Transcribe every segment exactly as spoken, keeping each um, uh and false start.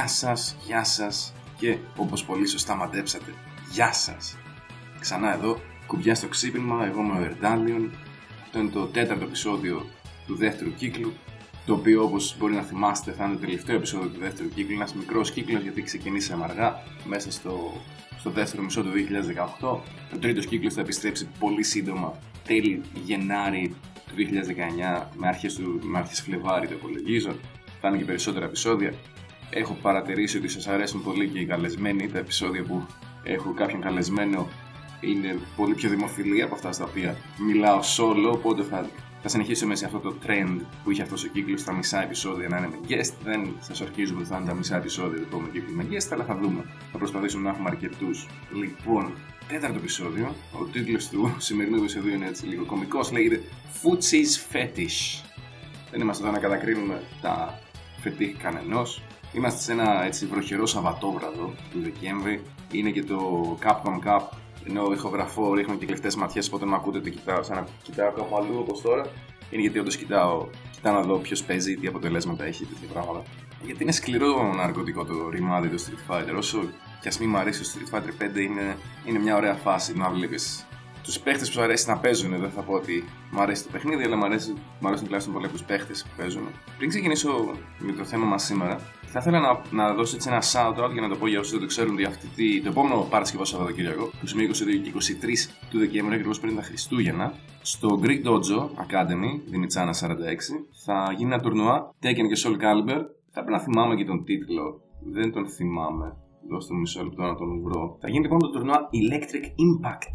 Γεια σας, γεια σας και όπως πολύ σωστά μαντέψατε, γεια σας. Ξανά εδώ, κουμπιά στο ξύπνημα, εγώ είμαι ο Ερντάλιον. Αυτό είναι το τέταρτο επεισόδιο του δεύτερου κύκλου, το οποίο όπως μπορεί να θυμάστε θα είναι το τελευταίο επεισόδιο του δεύτερου κύκλου, ένας μικρός κύκλος γιατί ξεκινήσαμε αργά μέσα στο, στο δεύτερο μισό του δύο χιλιάδες δεκαοκτώ. Ο τρίτος κύκλος θα επιστρέψει πολύ σύντομα, τέλη Γενάρη του δύο χιλιάδες δεκαεννιά με αρχές, του, με αρχές Φλεβάρη το υπολογίζω. Θα είναι και περισσότερα επεισόδια. Έχω παρατηρήσει ότι σας αρέσουν πολύ και οι καλεσμένοι. Τα επεισόδια που έχω κάποιον καλεσμένο είναι πολύ πιο δημοφιλή από αυτά στα οποία μιλάω solo. Οπότε θα, θα συνεχίσουμε σε αυτό το trend που είχε αυτός ο κύκλος, τα μισά επεισόδια να είναι με guest. Δεν σας ορκίζουμε ότι θα είναι τα μισά επεισόδια του επόμενου κύκλου με guest, αλλά θα δούμε. Θα προσπαθήσουμε να έχουμε αρκετούς. Λοιπόν, τέταρτο επεισόδιο. Ο τίτλος του σημερινού επεισόδιου είναι έτσι λίγο κωμικός. Λέγεται Footsies Fetish. Δεν είμαστε εδώ να κατακρίνουμε τα φετίχ κανενός. Είμαστε σε ένα έτσι βροχερό Σαββατόβραδο του Δεκέμβρη. Είναι και το Capcom Cup. Ενώ ηχογραφώ, ρίχνω και κλεφτές ματιές. Οπότε με ακούτε το κοιτάω σαν να κοιτάω κάπου αλλού όπως τώρα. Είναι γιατί όντως κοιτάω, κοιτάω να δω ποιος παίζει, τι αποτελέσματα έχει, τέτοια πράγματα. Γιατί είναι σκληρό ναρκωτικό το ρημάδι του Street Fighter. Όσο κι ας μην μου αρέσει το Street Fighter πέντε, είναι, είναι μια ωραία φάση να βλέπεις τους παίχτες που σου αρέσει να παίζουν. Δεν θα πω ότι μου αρέσει το παιχνίδι, αλλά μου αρέσει, αρέσουν τουλάχιστον πολλοί από τους παίχτες που παίζουν. Πριν ξεκινήσω με το θέμα μας σήμερα, θα ήθελα να, να δώσω έτσι ένα shout-out για να το πω για όσους δεν το ξέρουν ότι αυτή, το επόμενο Παρασκευό Σαββατοκύριακο, που σημαίνει είκοσι δύο και είκοσι τρία του Δεκέμβρη, ακριβώς πριν τα Χριστούγεννα, στο Greek Dojo Academy, Δημητσάνα σαράντα έξι, θα γίνει ένα τουρνουά Tekken και Soulcalibur. Θα πρέπει να θυμάμαι και τον τίτλο, δεν τον θυμάμαι. Δώστε μου μισό λεπτό να τον βρω. Θα γίνει λοιπόν το τουρνουά Electric Impact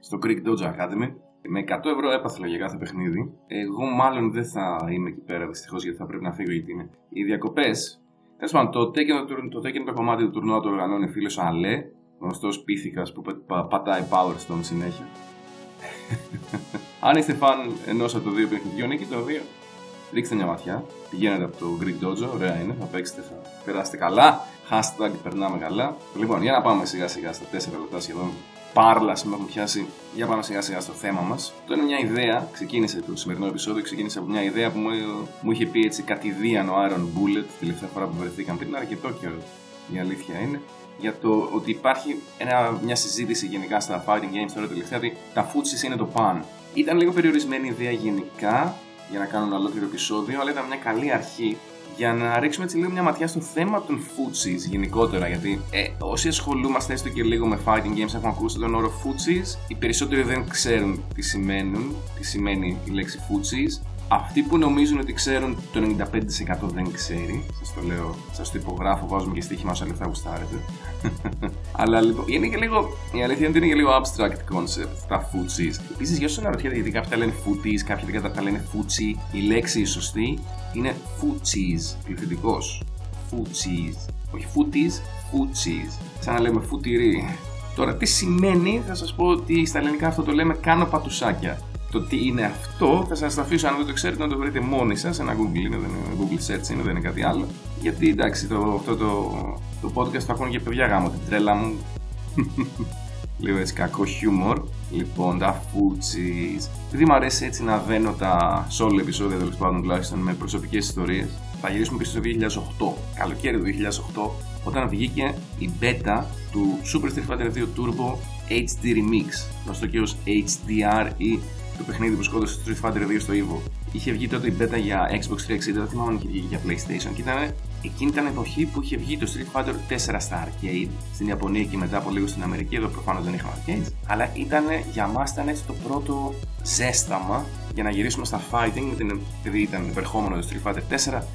στο Greek Dojo Academy. Με εκατό ευρώ έπαθλο για κάθε παιχνίδι. Εγώ μάλλον δεν θα είμαι εκεί πέρα δυστυχώς γιατί θα πρέπει να φύγω, γιατί είναι οι διακοπές. Τέλος πάντων, το Tekken το, το κομμάτι του τουρνουά το οργανώνει φίλος Αλέ, γνωστός πίθηκας που πα, πατάει Powerstone συνέχεια. Αν είστε φαν ενός από το δύο παιχνιδιών ή και το δύο, ρίξτε μια ματιά. Πηγαίνετε από το Greek Dojo, ωραία είναι, θα παίξετε, θα περάσετε καλά. Hashtag περνάμε καλά. Λοιπόν, για να πάμε σιγά σιγά στα τέσσερα λεπτά σχεδόν. Πάρλα σήμερα έχουμε πιάσει, για πάμε σιγά σιγά στο θέμα μας. Αυτό είναι μια ιδέα, ξεκίνησε το σημερινό επεισόδιο, ξεκίνησε από μια ιδέα που μου, μου είχε πει έτσι κατηδίαν ο Aaron Bullet τη τελευταία φορά που βρεθήκαν πριν, αρκετό καιρό η αλήθεια είναι, για το ότι υπάρχει ένα, μια συζήτηση γενικά στα fighting games τώρα τελευταία, ότι τα Footsies είναι το παν. Ήταν λίγο περιορισμένη ιδέα γενικά για να κάνω ένα ολόκληρο επεισόδιο, αλλά ήταν μια καλή αρχή για να ρίξουμε έτσι λίγο μια ματιά στο θέμα των Footsies γενικότερα, γιατί ε, όσοι ασχολούμαστε έστω και λίγο με fighting games έχουν ακούσει τον όρο Footsies, οι περισσότεροι δεν ξέρουν τι σημαίνουν, τι σημαίνει η λέξη Footsies. Αυτοί που νομίζουν ότι ξέρουν, το ενενήντα πέντε τοις εκατό δεν ξέρει. Σας το λέω, σας το υπογράφω, βάζουμε και στοίχημα όσα λεφτά γουστάρετε. Αλλά λοιπόν, είναι και λίγο, η αλήθεια είναι ότι είναι και λίγο abstract concept, τα Footsies. Επίσης, για όσους αναρωτιέται, γιατί κάποιοι τα λένε Footsies, κάποιοι τα λένε Footsie, η λέξη η σωστή είναι Footsies, πληθυντικός. Footsies. Όχι Footies, Footsies. Σαν να λέμε φουτηρί. Τώρα, τι σημαίνει, θα σας πω ότι στα ελληνικά αυτό το λέμε κάνω πατουσάκια. Το τι είναι αυτό θα σας αφήσω, αν δεν το ξέρετε, να το βρείτε μόνοι σας. Ένα Google, είναι, δεν είναι, Google search είναι, δεν είναι κάτι άλλο. Γιατί εντάξει, το, αυτό το, το podcast το ακούνε και παιδιά γάμο, την τρέλα μου. Λίγο έτσι κακό χιούμορ. Λοιπόν, τα Footsies. Επειδή μου αρέσει έτσι να δένω τα solo επεισόδια, τέλος πάντων τουλάχιστον με προσωπικές ιστορίες, θα γυρίσουμε πίσω στο δύο χιλιάδες οκτώ. Καλοκαίρι του δύο χιλιάδες οκτώ, όταν βγήκε η beta του Super Street Fighter δύο Turbo έιτς ντι Remix. Γνωστό και ως έιτς ντι αρ ή το παιχνίδι που σκότωσε το Street Fighter δύο στο Evo. Είχε βγει τότε η beta για Xbox τριακόσια εξήντα, δεν θυμάμαι αν είχε βγει για PlayStation, και ήταν, εκείνη ήταν η εποχή που είχε βγει το Street Fighter τέσσερα στα arcade στην Ιαπωνία και μετά από λίγο στην Αμερική. Εδώ προφανώς δεν είχαμε arcades, αλλά ήταν, για μας ήταν έτσι το πρώτο ζέσταμα για να γυρίσουμε στα fighting, επειδή ήταν υπερχόμενο το Street Fighter τέσσερα.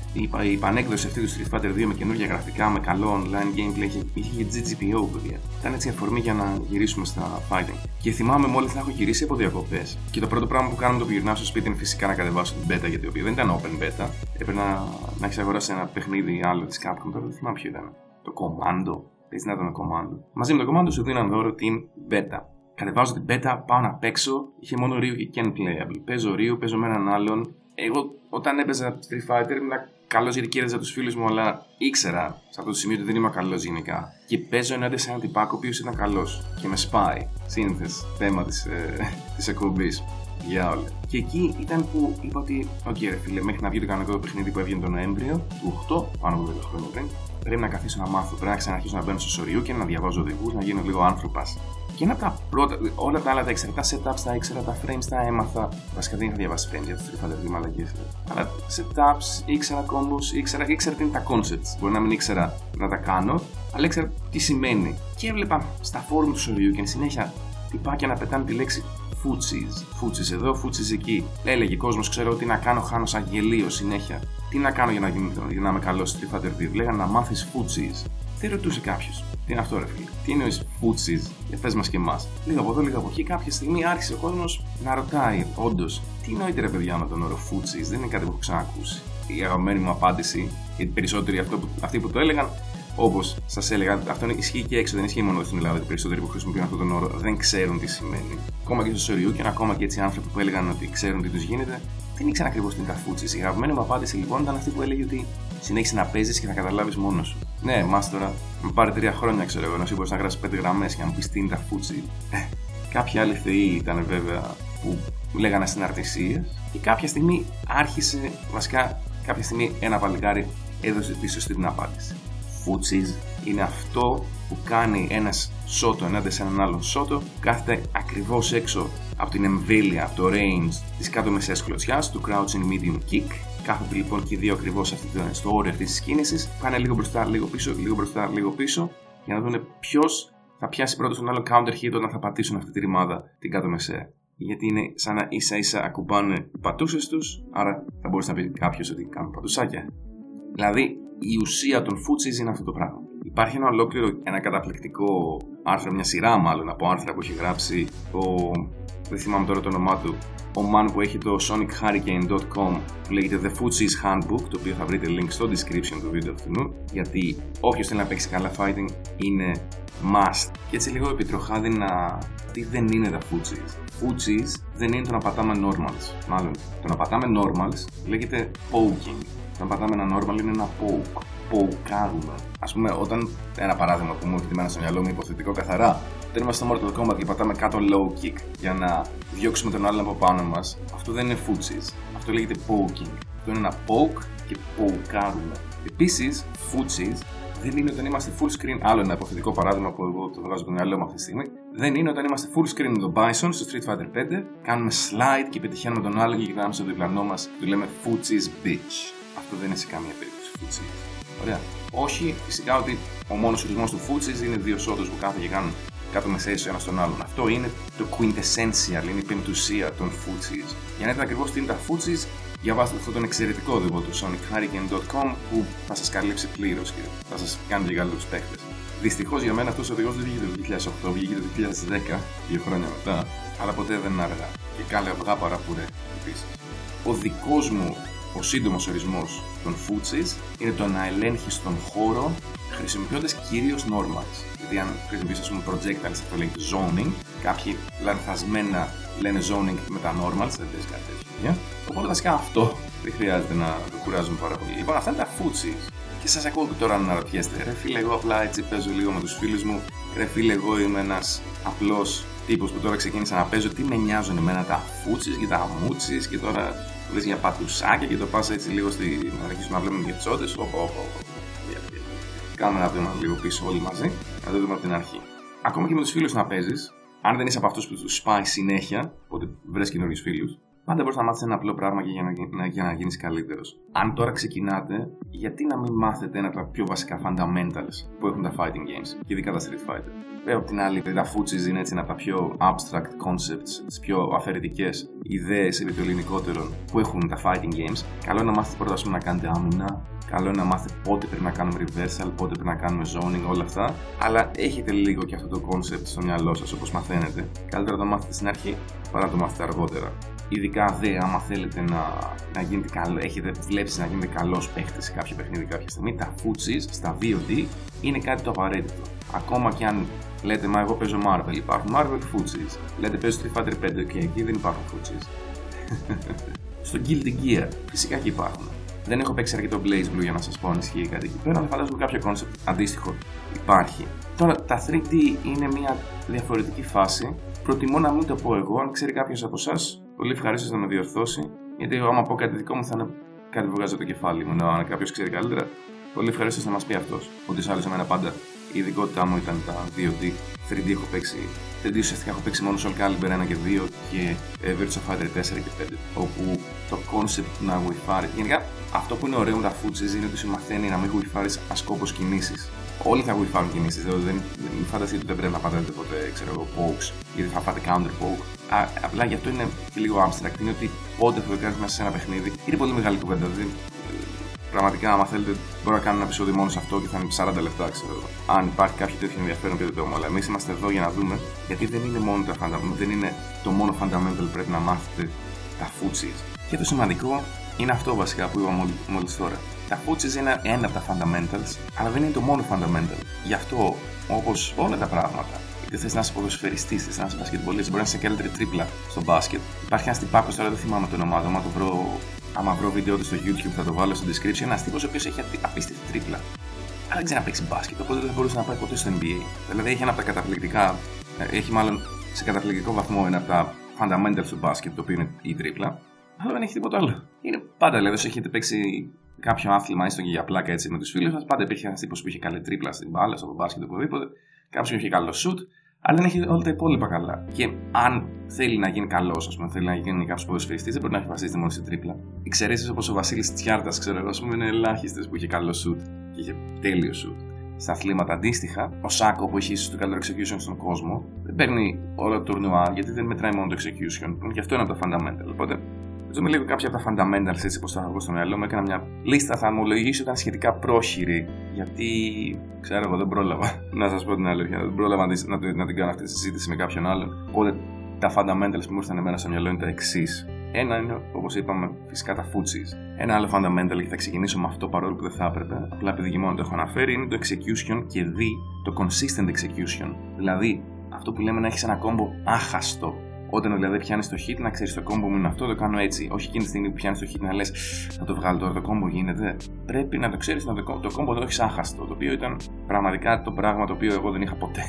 Η πανέκδοση αυτή του Street Fighter δύο με καινούργια γραφικά, με καλό online gameplay, είχε τζι τζι πι ο παιδιά. Ήταν έτσι αφορμή για να γυρίσουμε στα fighting. Και θυμάμαι μόλις να έχω γυρίσει από διακοπές. Και το πρώτο πράγμα που κάναμε το που γυρνάω στο σπίτι είναι φυσικά να κατεβάσω την beta, γιατί δεν ήταν open beta. Έπρεπε να, να έχεις αγοράσει ένα παιχνίδι άλλο της Capcom, τώρα δεν θυμάμαι ποιο ήταν. Το Commando. Παίζει να ήταν το Commando. Μαζί με το Commando σου δίναν δώρο την beta. Κατεβάζω την beta, πάω να παίξω, είχε μόνο ρίο και can playable. Παίζω ρίο, παίζω με έναν άλλον. Εγώ όταν έπαιζα Street Fighter ήμουν καλός γιατί κέρδιζα τους φίλους μου, αλλά ήξερα σε αυτό το σημείο ότι δεν είμαι καλός γενικά. Και παίζω ενάντια σε έναν τυπάκο ο οποίος ήταν καλός και με σπάει. Σύνθεση, θέμα της, ε, της εκπομπής. Για όλα. Και εκεί ήταν που είπα ότι, οκ, okay, ρε φίλε, μέχρι να βγει το κανονικό παιχνίδι που έβγαινε τον Νοέμβριο του οκτώ, πάνω από δύο χρόνια πριν, Πρέπει να καθίσω να μάθω, πρέπει να ξαναρχίσω να μπαίνω στο Shoryuken, να διαβάζω οδηγούς, να γίνω λίγο άνθρωπας. Και ένα από τα πρώτα, όλα τα άλλα τα εξαιρετικά setups τα ήξερα, τα frames τα έμαθα. Βασικά δεν είχα διαβάσει frames για το Street Fighter δύο, μαλακίες. Αλλά setups, ήξερα combos, ήξερα, ήξερα τι είναι τα concepts. Μπορεί να μην ήξερα να τα κάνω, αλλά ήξερα τι σημαίνει. Και έβλεπα στα forum του Shoryuken συνέχεια τυπάκια να πετάνε τη λέξη Footsies. Footsies εδώ, Footsies εκεί. Έλεγε κόσμος, ξέρω τι να κάνω, χάνω σαν γελίο συνέχεια. Τι να κάνω για να, γίνω, για να είμαι καλό στη Street Fighter δύο. Λέγανε να μάθεις Footsies. Τι ρωτούσε κάποιος, τι είναι αυτό ρε φίλε, τι εννοείς Footsies, για πες μας και εμάς. Λίγο από εδώ, λίγο από εκεί, κάποια στιγμή άρχισε ο κόσμος να ρωτάει, όντως, τι εννοείται ρε παιδιά με τον όρο Footsies, δεν είναι κάτι που έχω ξανακούσει. Η αγαπημένη μου απάντηση, γιατί περισσότεροι αυτό που, αυτοί που το έλεγαν, όπως σας έλεγα, αυτό ισχύει και έξω, δεν ισχύει μόνο στην Ελλάδα. Οι περισσότεροι που χρησιμοποιούν αυτόν τον όρο δεν ξέρουν τι σημαίνει. Ακόμα και στο Shoryuken, ακόμα και έτσι άνθρωποι που έλεγαν ότι ξέρουν τι τους γίνεται, δεν ήξεραν ακριβώς τι είναι τα Footsies. Η αγαπημένη μου απάντηση λοιπόν ήταν αυτή που έλεγε ότι συνέχισε να παίζεις και θα καταλάβεις μόνος σου. Ναι, εμάς τώρα, με πάρει τρία χρόνια ξέρω εγώ, ενώ μπορείς να γράψεις πέντε γραμμές και να μου πεις τι είναι τα Footsies. Κάποιοι άλλοι θεοί ήταν βέβαια που λέγανε συναρτησίες, και κάποια στιγμή άρχισε, βασικά κάποια στιγμή ένα παλικάρι έδωσε τη σωστή την απάντηση. Footsies είναι αυτό που κάνει ένας σότο ενάντια σε έναν άλλον σότο, κάθεται ακριβώς έξω από την εμβέλεια, από το range της κάτω μεσαίας κλωτσιάς, του crouching medium kick. Κάθονται λοιπόν και οι δύο ακριβώς στο όριο αυτής της κίνησης, πάνε λίγο μπροστά, λίγο πίσω, λίγο μπροστά, λίγο πίσω, για να δουν ποιος θα πιάσει πρώτος τον άλλο counter hit όταν θα πατήσουν αυτή τη ρημάδα την κάτω μεσαία. Γιατί είναι σαν να ίσα ίσα ακουμπάνε πατούσες τους, άρα θα μπορείς να πει κάποιος ότι κάνουν πατουσάκια. Δηλαδή, η ουσία των Footsies είναι αυτό το πράγμα. Υπάρχει ένα ολόκληρο, ένα καταπληκτικό άρθρο, μια σειρά μάλλον από άρθρα που έχει γράψει ο. Δεν θυμάμαι τώρα το όνομά του. Ο man που έχει το Sonic Hurricane τελεία com που λέγεται The Footsies Handbook, το οποίο θα βρείτε link στο description του βίντεο αυτού. Γιατί όποιος θέλει να παίξει καλά fighting είναι must. Και έτσι λίγο επιτροχάδινα τι δεν είναι τα Footsies. Footsies δεν είναι το να πατάμε normals. Μάλλον το να πατάμε normals λέγεται poking. Να πατάμε ένα normal είναι ένα poke. Ποκάρουμε. Ας πούμε, όταν ένα παράδειγμα που μου έρχεται εμένα στο μυαλό μου υποθετικό καθαρά, όταν είμαστε στο Mortal Kombat και πατάμε κάτω low kick για να διώξουμε τον άλλον από πάνω μας, αυτό δεν είναι Footsies. Αυτό λέγεται poking. Αυτό είναι ένα poke και ποκάρουμε. Επίσης, Footsies δεν είναι όταν είμαστε full screen. Άλλο ένα υποθετικό παράδειγμα που εγώ το βγάζω στο μυαλό μου αυτή τη στιγμή. Δεν είναι όταν είμαστε full screen με τον Bison στο Street Fighter πέντε, κάνουμε slide και πετυχαίνουμε τον άλλον και κοιτάμε στο διπλανό μας και του λέμε Footsies bitch. Αυτό δεν είναι σε καμία περίπτωση Footsies. Ωραία. Όχι, φυσικά ότι ο μόνος ορισμός του Footsies είναι δύο σότους που κάθονται και κάνουν κάτω μεσαίες ο ένας τον άλλον. Αυτό είναι το quintessential, είναι η πεντουσία των Footsies. Για να δείτε ακριβώς τι είναι τα Footsies, διαβάστε αυτόν τον εξαιρετικό οδηγό του Sonic Hurricane τελεία com που θα σας καλύψει πλήρως και θα σας κάνει και καλύτερους παίκτες. Δυστυχώς για μένα αυτός ο οδηγός δεν βγήκε το δύο χιλιάδες οκτώ, βγήκε το δύο χιλιάδες δέκα, δύο χρόνια μετά, αλλά ποτέ δεν είναι αργά. Και κάλε αυγά παραπούρε επίσης. Ο δικός μου. Ο σύντομος ορισμός των Footsies είναι το να ελέγχεις τον χώρο χρησιμοποιώντας κυρίως normals. Δηλαδή, αν χρησιμοποιείς, ας πούμε, projectiles, αυτό λέγεται zoning. Κάποιοι λανθασμένα λένε zoning με τα normals, δεν πες κάτι τέτοιο. Οπότε, βασικά αυτό δεν χρειάζεται να το κουράζουμε πάρα πολύ. Λοιπόν, αυτά είναι τα Footsies. Και σας ακούω τώρα να αναρωτιέστε, ρε φίλε, εγώ απλά έτσι παίζω λίγο με τους φίλους μου. Ρε φίλε, εγώ είμαι ένας απλός τύπος που τώρα ξεκίνησα να παίζω. Τι με νοιάζουν εμένα τα Footsies και τα Mootsies και τώρα. Λες για πατουσάκια και το πας έτσι λίγο στη. Να αρχίσουμε να βλέπουμε και τσότες. Όπα, όπα, όπα. Κάνουμε ένα βήμα λίγο πίσω όλοι μαζί, να το δούμε από την αρχή. Ακόμα και με τους φίλους να παίζεις, αν δεν είσαι από αυτούς που τους σπάει συνέχεια, οπότε βρες καινούριους φίλους, πάντα μπορείς να μάθεις ένα απλό πράγμα και για να, για να γίνεις καλύτερος. Αν τώρα ξεκινάτε, γιατί να μην μάθετε ένα από τα πιο βασικά fundamentals που έχουν τα fighting games, και ειδικά τα Street Fighter. Βέβαια, απ' την άλλη, τα Footsies είναι έτσι ένα από τα πιο abstract concepts, τις πιο αφαιρετικές ιδέες επί των ελληνικότερων που έχουν τα fighting games. Καλό είναι να μάθετε πρώτα, ας πούμε, να κάνετε άμυνα, καλό είναι να μάθετε πότε πρέπει να κάνουμε reversal, πότε πρέπει να κάνουμε zoning, όλα αυτά. Αλλά έχετε λίγο και αυτό το concept στο μυαλό σας όπως μαθαίνετε. Καλύτερα να το μάθετε στην αρχή παρά να το μάθετε αργότερα. Ειδικά δε, άμα θέλετε να, να γίνετε καλό, έχετε βλέψει να γίνετε καλός παίχτης σε κάποιο παιχνίδι κάποια στιγμή, τα Footsies στα δύο ντι είναι κάτι το απαραίτητο. Ακόμα και αν λέτε, μα εγώ παίζω Marvel, υπάρχουν Marvel Footsies. Λέτε, παίζω Street Fighter πέντε και εκεί δεν υπάρχουν Footsies. Στο Guilty Gear φυσικά και υπάρχουν. Δεν έχω παίξει αρκετό Blaze Blue για να σας πω αν ισχύει κάτι εκεί πέρα, αλλά φαντάζομαι κάποιο concept αντίστοιχο υπάρχει. Τώρα, τα τρία ντι είναι μια διαφορετική φάση. Προτιμώ να μην το πω εγώ, αν ξέρει κάποιος από εσάς, πολύ ευχαρίστως να με διορθώσει, γιατί εγώ άμα πω κάτι δικό μου θα είναι κάτι που βγάζει το κεφάλι μου. Αν κάποιος ξέρει καλύτερα, πολύ ευχαρίστως να μας πει αυτός. Ότι σαν άλλος εμένα πάντα η ειδικότητά μου ήταν τα δύο ντι. τρία ντι έχω παίξει. τρία ντι ουσιαστικά έχω παίξει μόνο Soulcalibur ένα και δύο και ε, Virtual Fighter τέσσερα και πέντε. Όπου το concept να γουιφάρει. Γενικά αυτό που είναι ωραίο με τα Footsies είναι ότι σου μαθαίνει να μην γουιφάρεις ασκόπως κινήσεις. Όλοι θα γουιφάρουν κινήσεις. Δηλαδή δεν φανταστείτε ότι δεν πρέπει να πατάτε ποτέ, ξέρω εγώ, pokes ή δεν θα πάτε counter poke. Α, απλά γι' αυτό είναι και λίγο abstract. Είναι ότι πότε θα το κάνεις μέσα σε ένα παιχνίδι. Είναι πολύ μεγάλη κουβέντα. Δηλαδή, πραγματικά, άμα θέλετε, μπορώ να κάνω ένα επεισόδιο μόνο σε αυτό και θα είναι σαράντα λεπτά, ξέρω εγώ. Αν υπάρχει κάποιο τέτοιο ενδιαφέρον και το δούμε. Αλλά εμείς είμαστε εδώ για να δούμε, γιατί δεν είναι, μόνο τα fundamental, δεν είναι το μόνο fundamental που πρέπει να μάθετε τα Footsies. Και το σημαντικό είναι αυτό βασικά που είπα μόλις τώρα. Τα Footsies είναι ένα από τα fundamentals, αλλά δεν είναι το μόνο fundamental. Γι' αυτό, όπως όλα τα πράγματα, είτε θες να είσαι ποδοσφαιριστής, θες να είσαι μπασκετμπολίστης, μπορεί να είσαι καλύτερη τρίπλα στο μπάσκετ. Υπάρχει ένας τυπάκος, τώρα δεν θυμάμαι το όνομά του, άμα το βρω. Άμα βρω βίντεο του στο YouTube, θα το βάλω στο description. Ένας τύπος ο οποίος έχει απίστευτη τρίπλα. Αλλά δεν ξέρει να παίξει μπάσκετ, οπότε δεν μπορούσε να πάει ποτέ στο N B A. Δηλαδή έχει ένα από τα καταπληκτικά, έχει μάλλον σε καταπληκτικό βαθμό ένα από τα fundamentals του μπάσκετ, το οποίο είναι η τρίπλα. Αλλά δεν έχει τίποτα άλλο. Είναι πάντα, δηλαδή, όσο έχετε παίξει κάποιο άθλημα, έστω και για πλάκα έτσι με τους φίλους σας, πάντα υπήρχε ένας τύπος που είχε καλή τρίπλα στην μπάλα, στο μπάσκετ, οπουδήποτε. Κάποιος που είχε καλό shoot. Αλλά δεν έχει όλα τα υπόλοιπα καλά. Και αν θέλει να γίνει καλό, α πούμε, θέλει να γίνει κάποιο ποδοσφαιριστής, δεν μπορεί να έχει βασίζεται μόνο σε τρίπλα. Εξαιρέσεις όπως ο Βασίλης Τσιάρτας, ξέρω εγώ, α πούμε, είναι ελάχιστες που είχε καλό σουτ και είχε τέλειο σουτ. Στα αθλήματα αντίστοιχα, ο Σάκο που έχει ίσως το καλύτερο execution στον κόσμο, δεν παίρνει όλο το τουρνουά γιατί δεν μετράει μόνο το execution. Και αυτό είναι από τα fundamental. Οπότε, δούμε λίγο κάποια από τα fundamentals έτσι όπως τα έχω στο μυαλό μου. Έκανα μια λίστα, θα ομολογήσω ήταν σχετικά πρόχειρη, γιατί ξέρω εγώ δεν πρόλαβα να σας πω την αλήθεια. Δεν πρόλαβα να, να, να την κάνω αυτή τη συζήτηση με κάποιον άλλον. Οπότε τα fundamentals που μου ήρθαν εμένα στο μυαλό είναι τα εξής. Ένα είναι, όπως είπαμε, φυσικά τα Footsies. Ένα άλλο fundamental, και θα ξεκινήσω με αυτό παρόλο που δεν θα έπρεπε, απλά επειδή μόνο το έχω αναφέρει, είναι το execution και δι, το consistent execution. Δηλαδή αυτό που λέμε να έχεις ένα κόμπο άχαστο. Όταν δηλαδή πιάνεις το hit, να ξέρεις το κόμπο μου είναι αυτό, το κάνω έτσι. Όχι εκείνη τη στιγμή που πιάνεις το hit να λες, θα το βγάλω τώρα, το κόμπο γίνεται. Πρέπει να το ξέρεις, να το, το κόμπο το έχεις άχαστο. Το οποίο ήταν πραγματικά το πράγμα το οποίο εγώ δεν είχα ποτέ.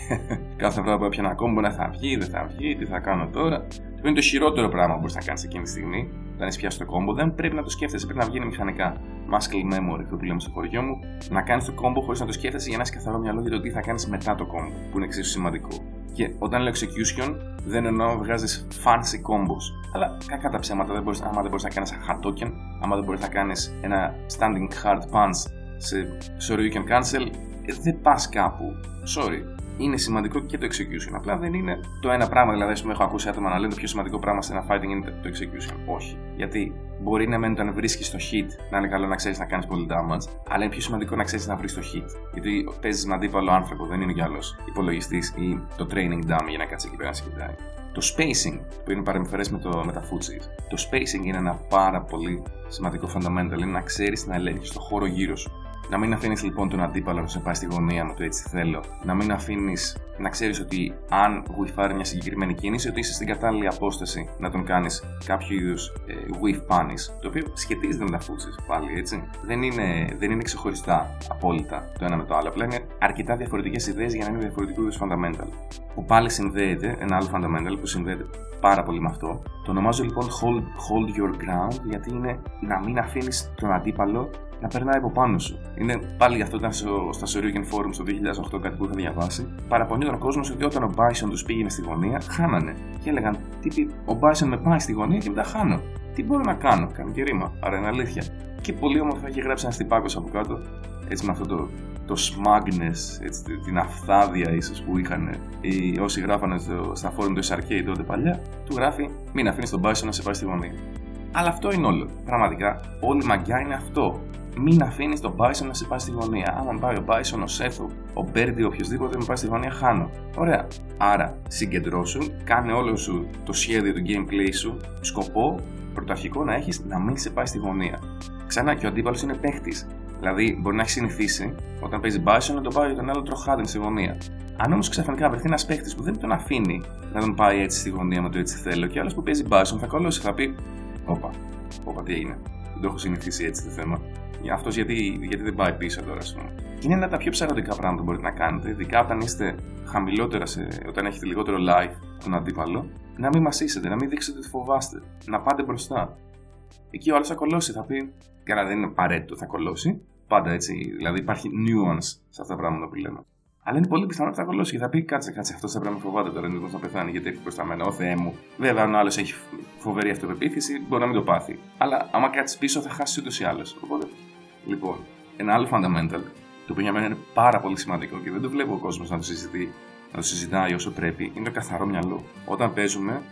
Κάθε φορά που έπιανα κόμπο, να θα βγει, δεν θα βγει, τι θα κάνω τώρα. Το οποίο είναι το χειρότερο πράγμα που μπορείς να κάνεις εκείνη τη στιγμή. Όταν εσύ πιάσεις το κόμπο, δεν πρέπει να το σκέφτεσαι, πρέπει να βγαίνει μηχανικά. Muscle memory, το που λέμε στο χωριό μου, να κάνεις το κόμπο χωρίς να το σκέφτεσαι για να έχεις καθαρό μυαλό για το τι θα κάνεις μετά το κόμπο, που είναι εξίσου σημαντικό. Και όταν λέω execution, δεν εννοώ βγάζεις fancy combos. Αλλά κακά τα ψέματα, δεν μπορείς, άμα δεν μπορείς να κάνεις ένα Hadoken, άμα δεν μπορείς να κάνεις ένα standing hard punch σε Shoryuken cancel, δεν πας κάπου. Sorry. Είναι σημαντικό και το execution. Απλά δεν είναι το ένα πράγμα. Δηλαδή, ας πούμε, έχω ακούσει άτομα να λένε το πιο σημαντικό πράγμα σε ένα fighting είναι το execution. Όχι. Γιατί μπορεί να μένει όταν βρίσκεις το hit να είναι καλό να ξέρεις να κάνεις πολύ damage, αλλά είναι πιο σημαντικό να ξέρεις να βρεις το hit. Γιατί παίζεις με αντίπαλο άνθρωπο, δεν είναι κι άλλος υπολογιστής ή το training dummy για να κάτσει εκεί πέρα να σε κοιτάει. Το spacing, που είναι παρεμφερές με, με τα Footsies. Το spacing είναι ένα πάρα πολύ σημαντικό fundamental. Είναι να ξέρεις να ελέγχεις το χώρο γύρω σου. Να μην αφήνεις λοιπόν τον αντίπαλο να σε πάει στη γωνία μου, το έτσι θέλω. Να μην αφήνεις να ξέρεις ότι αν γουιφάρει μια συγκεκριμένη κίνηση, ότι είσαι στην κατάλληλη απόσταση να τον κάνεις κάποιο είδους ε, whiff punish. Το οποίο σχετίζεται με τα Footsies πάλι, έτσι. Δεν είναι, δεν είναι ξεχωριστά απόλυτα το ένα με το άλλο. Απλά είναι αρκετά διαφορετικές ιδέες για να είναι διαφορετικού είδους fundamental. Που πάλι συνδέεται, ένα άλλο fundamental που συνδέεται πάρα πολύ με αυτό. Το ονομάζω λοιπόν hold, hold your ground, γιατί είναι να μην αφήνεις τον αντίπαλο να περνάει από πάνω σου. Είναι πάλι γι' αυτό ήταν στο, στα Shoryuken Forum στο δύο χιλιάδες οκτώ, κάτι που είχα διαβάσει. Παραπονεί τον κόσμο ότι όταν ο Bison τους πήγαινε στη γωνία, χάνανε. Και έλεγαν, τι, ο Bison με πάει στη γωνία και μετά χάνω. Τι μπορώ να κάνω, κάνω και ρήμα. Άρα είναι αλήθεια. Και πολύ όμορφα είχε γράψει ένα τυπάκος από κάτω, έτσι με αυτό το, το smugness, έτσι, την αφθάδεια ίσως που είχαν οι, όσοι γράφανε στο, στα forum του ες αρ κέι τότε παλιά. Του γράφει, μην αφήνεις τον Bison να σε πάει στη γωνία. Αλλά αυτό είναι όλο. Πραγματικά, όλη η μαγιά είναι αυτό. Μην αφήνεις τον Bison να σε πάει στη γωνία. Άμα πάει ο Bison, ο Seth, ο Birdie, οποιοδήποτε με πάει στη γωνία, χάνω. Ωραία. Άρα, συγκεντρώσου, κάνε όλο σου το σχέδιο του gameplay σου. Σκοπό πρωταρχικό να έχεις να μην σε πάει στη γωνία. Ξανά και ο αντίπαλος είναι παίχτης. Δηλαδή, μπορεί να έχει συνηθίσει όταν παίζει Bison να τον πάει τον άλλο τροχάδι στη γωνία. Αν όμως ξαφνικά βρεθεί ένας παίχτης που δεν τον αφήνει να τον πάει έτσι στη γωνία με το έτσι θέλω, και άλλος που παίζει Bison θα κολλώσει, θα πει: Όπα, όπα, τι έγινε. Δεν το έχω συνηθίσει έτσι το θέμα. Αυτό γιατί, γιατί δεν πάει πίσω τώρα, α πούμε. Είναι ένα από τα πιο ψαρωτικά πράγματα που μπορείτε να κάνετε, ειδικά όταν είστε χαμηλότερα, σε, όταν έχετε λιγότερο life τον αντίπαλο, να μην μασίσετε, να μην δείξετε ότι φοβάστε, να πάτε μπροστά. Εκεί ο άλλος θα κολλώσει, θα πει: Καλά, δεν είναι απαραίτητο, θα κολλώσει, Πάντα έτσι. Δηλαδή υπάρχει nuance σε αυτά τα πράγματα που λέμε. Αλλά είναι πολύ πιθανό ότι θα κολλώσει και θα πει: Κάτσε, κάτσε, αυτό θα πρέπει να φοβάται τώρα. Είναι θα πεθάνει γιατί έχει μπροστά μένα. Ω Θεέ μου. Βέβαια, αν ο άλλο έχει φοβερή αυτοπεποίθηση, μπορεί να μην το πάθει. Αλλά άμα κάτσει πίσω, θα χάσει ούτω ή άλλω. Οπότε. Λοιπόν, ένα άλλο fundamental, το οποίο για μένα είναι πάρα πολύ σημαντικό και δεν το βλέπω ο κόσμο να το συζητεί, να το συζητάει όσο πρέπει, είναι το καθαρό μυαλό. Όταν παίζουμε,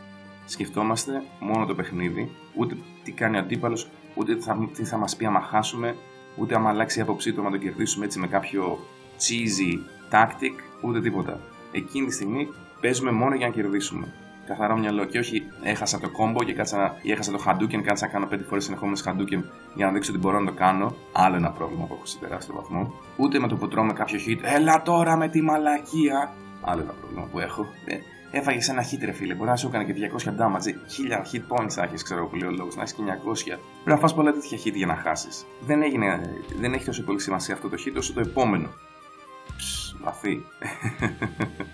σκεφτόμαστε μόνο το παιχνίδι, ούτε τι κάνει ο αντίπαλο, ούτε θα, τι θα μα πει άμα χάσουμε, ούτε άμα αλλάξει η άποψή του, άμα το κερδίσουμε έτσι με κάποιο cheesy tactic, ούτε τίποτα. Εκείνη τη στιγμή παίζουμε μόνο για να κερδίσουμε. Καθαρό μυαλό και όχι έχασα το κόμπο και κάτσα, ή έχασα το Hadoken, κάτσα να κάνω πέντε φορές συνεχόμενες Hadoken για να δείξω ότι μπορώ να το κάνω. Άλλο ένα πρόβλημα που έχω σε τεράστιο βαθμό. Ούτε με το που τρώμε κάποιο hit, έλα τώρα με τη μαλακία. Άλλο ένα πρόβλημα που έχω. Ε, Έφαγες ένα hit, ρε φίλε. Μπορεί να σου έκανε και διακόσια damage, χίλια hit points να έχεις, ξέρω που λέει ο λόγος, να έχεις και εννιακόσια. Πρέπει να φας πολλά τέτοια hit για να χάσεις. Δεν, έγινε, δεν έχει τόσο πολύ σημασία αυτό το hit όσο το επόμενο. Ψ, βαθύ.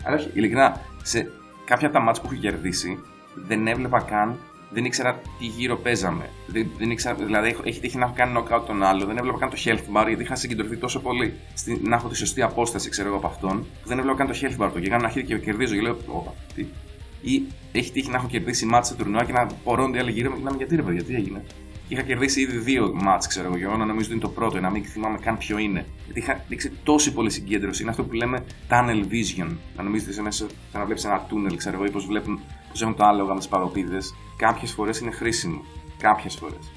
Αλλά όχι, ειλικρινά, σε κάποια από τα μάτς που έχω κερδίσει, δεν έβλεπα καν, δεν ήξερα τι γύρο παίζαμε. Δεν, δεν ήξερα, δηλαδή, έχει τύχει να έχω κάνει knockout τον άλλο, δεν έβλεπα καν το health bar, γιατί είχα συγκεντρωθεί τόσο πολύ στη, να έχω τη σωστή απόσταση, ξέρω εγώ από αυτόν, που δεν έβλεπα καν το health bar. Το γεγάνω να χείρι και κερδίζω, και λέω, Ωπα, τι. Ή έχει τύχει να έχω κερδίσει μάτς σε τουρνουά και να πορώνονται άλλοι γύρω μου και να με γιατί ρε παιδιά, τι έγινε. Είχα κερδίσει ήδη δύο μάτς, ξέρω εγώ, για να νομίζω ότι είναι το πρώτο, να μην θυμάμαι καν ποιο είναι. Γιατί είχα δείξει τόση πολλή συγκέντρωση. Είναι αυτό που λέμε tunnel vision. Να νομίζετε ότι είσαι μέσα, σαν να βλέπει ένα τούνελ, ξέρω εγώ, ή πως βλέπουν, πως έχουν το άλογα με τις παροπίδες. Κάποιες φορές είναι χρήσιμο. Κάποιες φορές.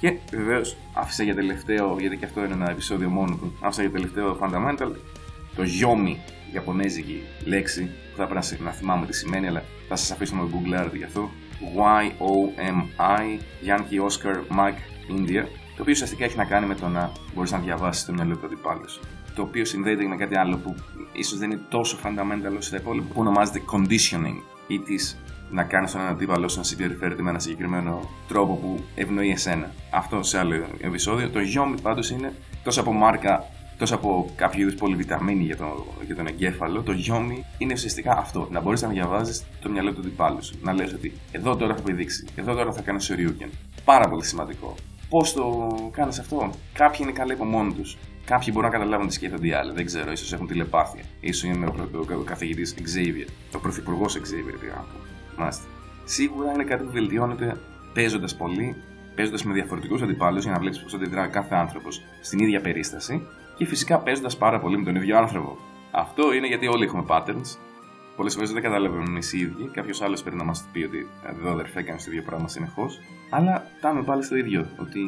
Και βεβαίως, άφησα για τελευταίο, γιατί και αυτό είναι ένα επεισόδιο μόνο του, άφησα για τελευταίο fundamental, το yomi, ιαπωνέζικη λέξη, που θα πρέπει να θυμάμαι τι σημαίνει, αλλά θα σας αφήσω να γκουγκλάρετε γι' αυτό. Y-O-M-I, Yankee Oscar Mike India, το οποίο ουσιαστικά έχει να κάνει με το να μπορείς να διαβάσεις το μυαλό του αντιπάλου σου. Το οποίο συνδέεται με κάτι άλλο που ίσως δεν είναι τόσο fundamental όσο τα υπόλοιπα, που ονομάζεται conditioning, ή της να κάνεις τον αντίπαλό σου να συμπεριφέρεται με ένα συγκεκριμένο τρόπο που ευνοεί εσένα. Αυτό σε άλλο επεισόδιο. Το Yomi πάντως είναι τόσο από μάρκα, τόσο από κάποιο είδους πολυβιταμίνη για, το, για τον εγκέφαλο, το γιόμι είναι ουσιαστικά αυτό. Να μπορείς να διαβάζεις το μυαλό του αντιπάλου σου. Να λες ότι εδώ τώρα θα πηδήξει, εδώ τώρα θα κάνει Shoryuken. Πάρα πολύ σημαντικό. Πώς το κάνεις αυτό? Κάποιοι είναι καλοί από μόνοι τους. Κάποιοι μπορούν να καταλάβουν τι σκέφτονται οι άλλοι. Δεν ξέρω, ίσως έχουν τηλεπάθεια. Ίσως είναι ο, προ... ο καθηγητής Xavier, ο πρωθυπουργός Xavier, τι να πω. Σίγουρα είναι κάτι που βελτιώνεται παίζοντας πολύ, παίζοντας με διαφορετικούς αντιπάλους για να βλέπεις πώς αντιδρά κάθε άνθρωπος στην ίδια περίσταση. Και φυσικά παίζοντας πάρα πολύ με τον ίδιο άνθρωπο. Αυτό είναι γιατί όλοι έχουμε patterns. Πολλές φορές δεν καταλαβαίνουν οι ίδιοι. Κάποιος άλλος πρέπει να μας πει ότι εδώ αδερφέ κάνεις το ίδιο πράγμα συνεχώς. Αλλά φτάνουμε πάλι στο ίδιο. Ότι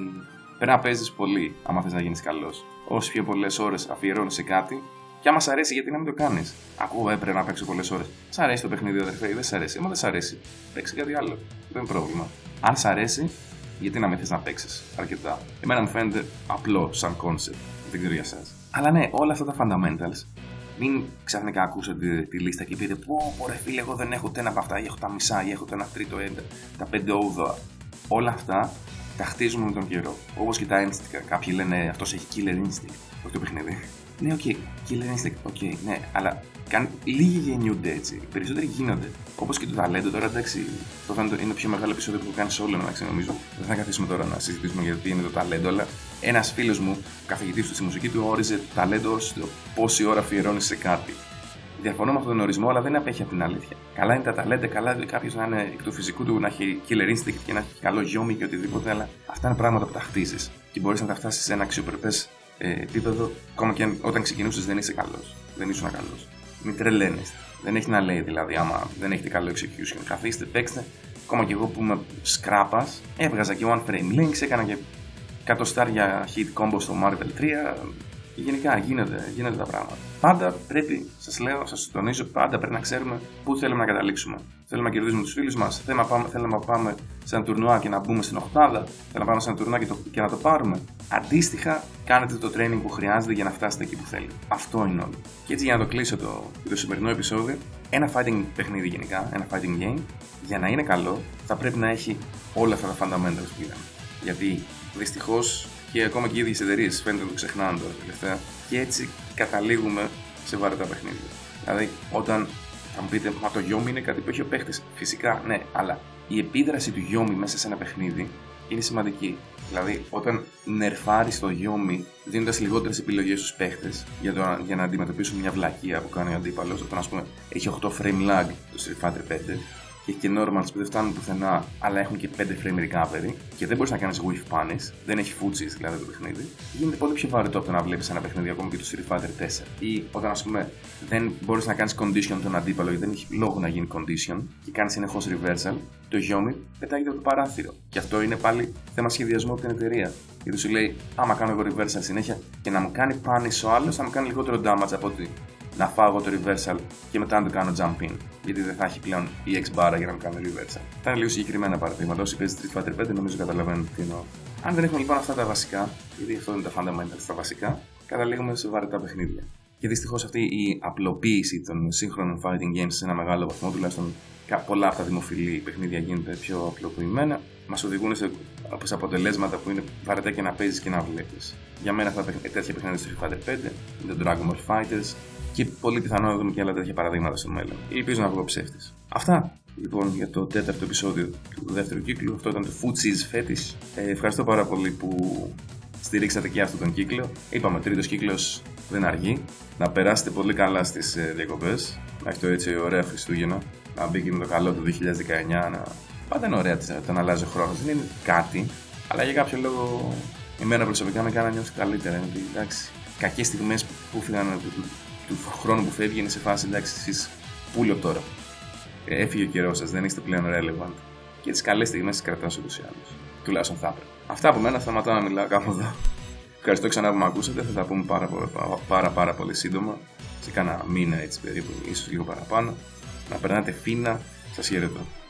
πρέπει να παίζεις πολύ, άμα θες να γίνεις καλός. Όσες πιο πολλές ώρες αφιερώνεις σε κάτι, και άμα σ' αρέσει, γιατί να μην το κάνεις. Ακούω, έπρεπε να παίξω πολλές ώρες. Σ' αρέσει το παιχνίδι, αδερφέ, ή δεν σ' αρέσει. Μα δεν σ' αρέσει. Παίξει κάτι άλλο. Δεν είναι πρόβλημα. Αν σ' αρέσει, γιατί να μην θες να παίξεις αρκετά. Εμένα μου φαίνεται απλό σαν concept. Δεν ξέρω για εσάς. Αλλά ναι, όλα αυτά τα fundamentals. Μην ξαφνικά ακούσετε τη, τη λίστα και πείτε: Πω, πω, ρε φίλε, εγώ δεν έχω τένα από αυτά, ή έχω τα μισά, ή έχω τένα τρίτο, έντα, τα πέντε όγδοα. Όλα αυτά τα χτίζουμε με τον καιρό. Όπως και τα instinct. Κάποιοι λένε: Αυτός έχει killer instinct. Όχι το παιχνίδι. Ναι, οκ, okay, killer instinct, οκ, okay, ναι, αλλά καν, λίγοι γεννιούνται έτσι. Οι περισσότεροι γίνονται. Όπως και το ταλέντο τώρα, εντάξει, αυτό θα είναι το πιο μεγάλο επεισόδιο που κάνει σε όλο, εντάξει, νομίζω. Δεν θα καθίσουμε τώρα να συζητήσουμε γιατί είναι το ταλέντο, αλλά. Ένας φίλος μου, καθηγητής του στη μουσική του, όριζε το ταλέντο ως το πόση ώρα αφιερώνεις σε κάτι. Διαφωνώ με αυτόν τον ορισμό, αλλά δεν απέχει από την αλήθεια. Καλά είναι τα ταλέντα, καλά είναι κάποιος να είναι εκ του φυσικού του, να έχει killer instinct και να έχει καλό γιόμι και οτιδήποτε, αλλά αυτά είναι πράγματα που τα χτίζεις και μπορείς να τα φτάσεις σε ένα αξιοπρεπές ε, επίπεδο, ακόμα και αν, όταν ξεκινούσες δεν είσαι καλός. Δεν ήσουν καλός. Μην τρελαίνεστε. Δεν έχει να λέει δηλαδή, άμα δεν έχετε καλό execution, καθίστε, παίξτε. Ακόμα και εγώ που είμαι σκράπας, έβγαζα και one frame links, έκανα και. εκατό στάρια hit combo στο Marvel τρία. Γενικά γίνονται, γίνονται τα πράγματα. Πάντα πρέπει, σας λέω, σας τονίζω, πάντα πρέπει να ξέρουμε πού θέλουμε να καταλήξουμε. Θέλουμε να κερδίζουμε τους φίλους μας, θέλουμε να πάμε, θέλουμε να πάμε σε ένα τουρνουά και να μπούμε στην οκτάδα, θέλουμε να πάμε σε ένα τουρνουά και, το, και να το πάρουμε. Αντίστοιχα, κάνετε το training που χρειάζεται για να φτάσετε εκεί που θέλετε. Αυτό είναι όλο. Και έτσι για να το κλείσω το, το σημερινό επεισόδιο, ένα fighting παιχνίδι γενικά, ένα fighting game, για να είναι καλό, θα πρέπει να έχει όλα αυτά τα fundamentals που είδαμε. Γιατί δυστυχώς και ακόμα και οι ίδιες εταιρείες φαίνεται να το ξεχνάνε τώρα τελευταία και έτσι καταλήγουμε σε βαρετά παιχνίδια. Δηλαδή, όταν θα μου πείτε, μα το γιόμι είναι κάτι που έχει ο παίχτης, φυσικά ναι, αλλά η επίδραση του γιόμι μέσα σε ένα παιχνίδι είναι σημαντική. Δηλαδή, όταν νερφάρεις το Yomi δίνοντας λιγότερες επιλογές στους παίχτες για, το, για να αντιμετωπίσουν μια βλακεία που κάνει ο αντίπαλος, όταν ας πούμε έχει οκτώ frame lag το Street Fighter πέντε και έχει και normals που δεν φτάνουν πουθενά, αλλά έχουν και πέντε frame recovery και δεν μπορείς να κάνεις whiff punish, δεν έχει Footsies δηλαδή το παιχνίδι, γίνεται πολύ πιο βαρετό από το να βλέπεις ένα παιχνίδι ακόμη και το Street Fighter τέσσερα. Ή όταν ας πούμε δεν μπορείς να κάνεις condition τον αντίπαλο γιατί δεν έχει λόγο να γίνει condition και κάνεις συνεχώς reversal, το Yomi πετάγεται από το παράθυρο. Και αυτό είναι πάλι θέμα σχεδιασμού από την εταιρεία. Γιατί σου λέει, άμα κάνω εγώ reversal συνέχεια και να μου κάνει punish ο άλλος, θα μου κάνει λιγότερο damage από ότι να φάω το reversal και μετά να το κάνω jump in. Γιατί δεν θα έχει πλέον η X μπάρα για να μου κάνει reversal. Θα είναι λίγο συγκεκριμένα παραδείγματα. Όσοι παίζουν Street Fighter πέντε νομίζω καταλαβαίνουν τι εννοώ. Αν δεν έχουμε λοιπόν αυτά τα βασικά, γιατί αυτό είναι τα fundamentals τα βασικά, καταλήγουμε σε βαρετά παιχνίδια. Και δυστυχώς αυτή η απλοποίηση των σύγχρονων fighting games σε ένα μεγάλο βαθμό, τουλάχιστον πολλά από τα δημοφιλή παιχνίδια γίνονται πιο απλοποιημένα, μας οδηγούν σε αποτελέσματα που είναι βαρετά και να παίζεις και να βλέπεις. Για μένα αυτά τα τέτοια παιχνίδια στο Street Fighter πέντε είναι το Dragon Ball Fighters. Και πολύ πιθανό να δούμε και άλλα τέτοια παραδείγματα στο μέλλον. Ελπίζω να βγω ψεύτης. Αυτά λοιπόν για το τέταρτο επεισόδιο του δεύτερου κύκλου. Αυτό ήταν το Footsies Fetish. Ε, ευχαριστώ πάρα πολύ που στηρίξατε και αυτόν τον κύκλο. Είπαμε, τρίτος κύκλος δεν αργεί. Να περάσετε πολύ καλά στις ε, διακοπές. Να έχετε έτσι ωραία Χριστούγεννα. Να μπει και με το καλό του δύο χιλιάδες δεκαεννιά. Να... Πάντα είναι ωραία όταν αλλάζει ο χρόνος. Δεν είναι κάτι, αλλά για κάποιο λόγο εμένα προσωπικά με κάνει να νιώθω καλύτερα. Είναι εντάξει, κακές στιγμές που φύγανε του χρόνου που φεύγει είναι σε φάση εντάξει, εσείς πούλο τώρα. Ε, έφυγε ο καιρός σας, δεν είστε πλέον relevant. Και τις καλές στιγμές τις κρατάω ούτως ή άλλως. Τουλάχιστον θα έπρεπε. Αυτά από μένα, σταματάω να μιλάω κάπου εδώ. Ευχαριστώ ξανά που με ακούσατε. Θα τα πούμε πάρα, πάρα, πάρα, πάρα πολύ σύντομα. Σε κάνα μήνα έτσι περίπου, ίσως λίγο παραπάνω. Να περνάτε φίνα, σας χαιρετώ.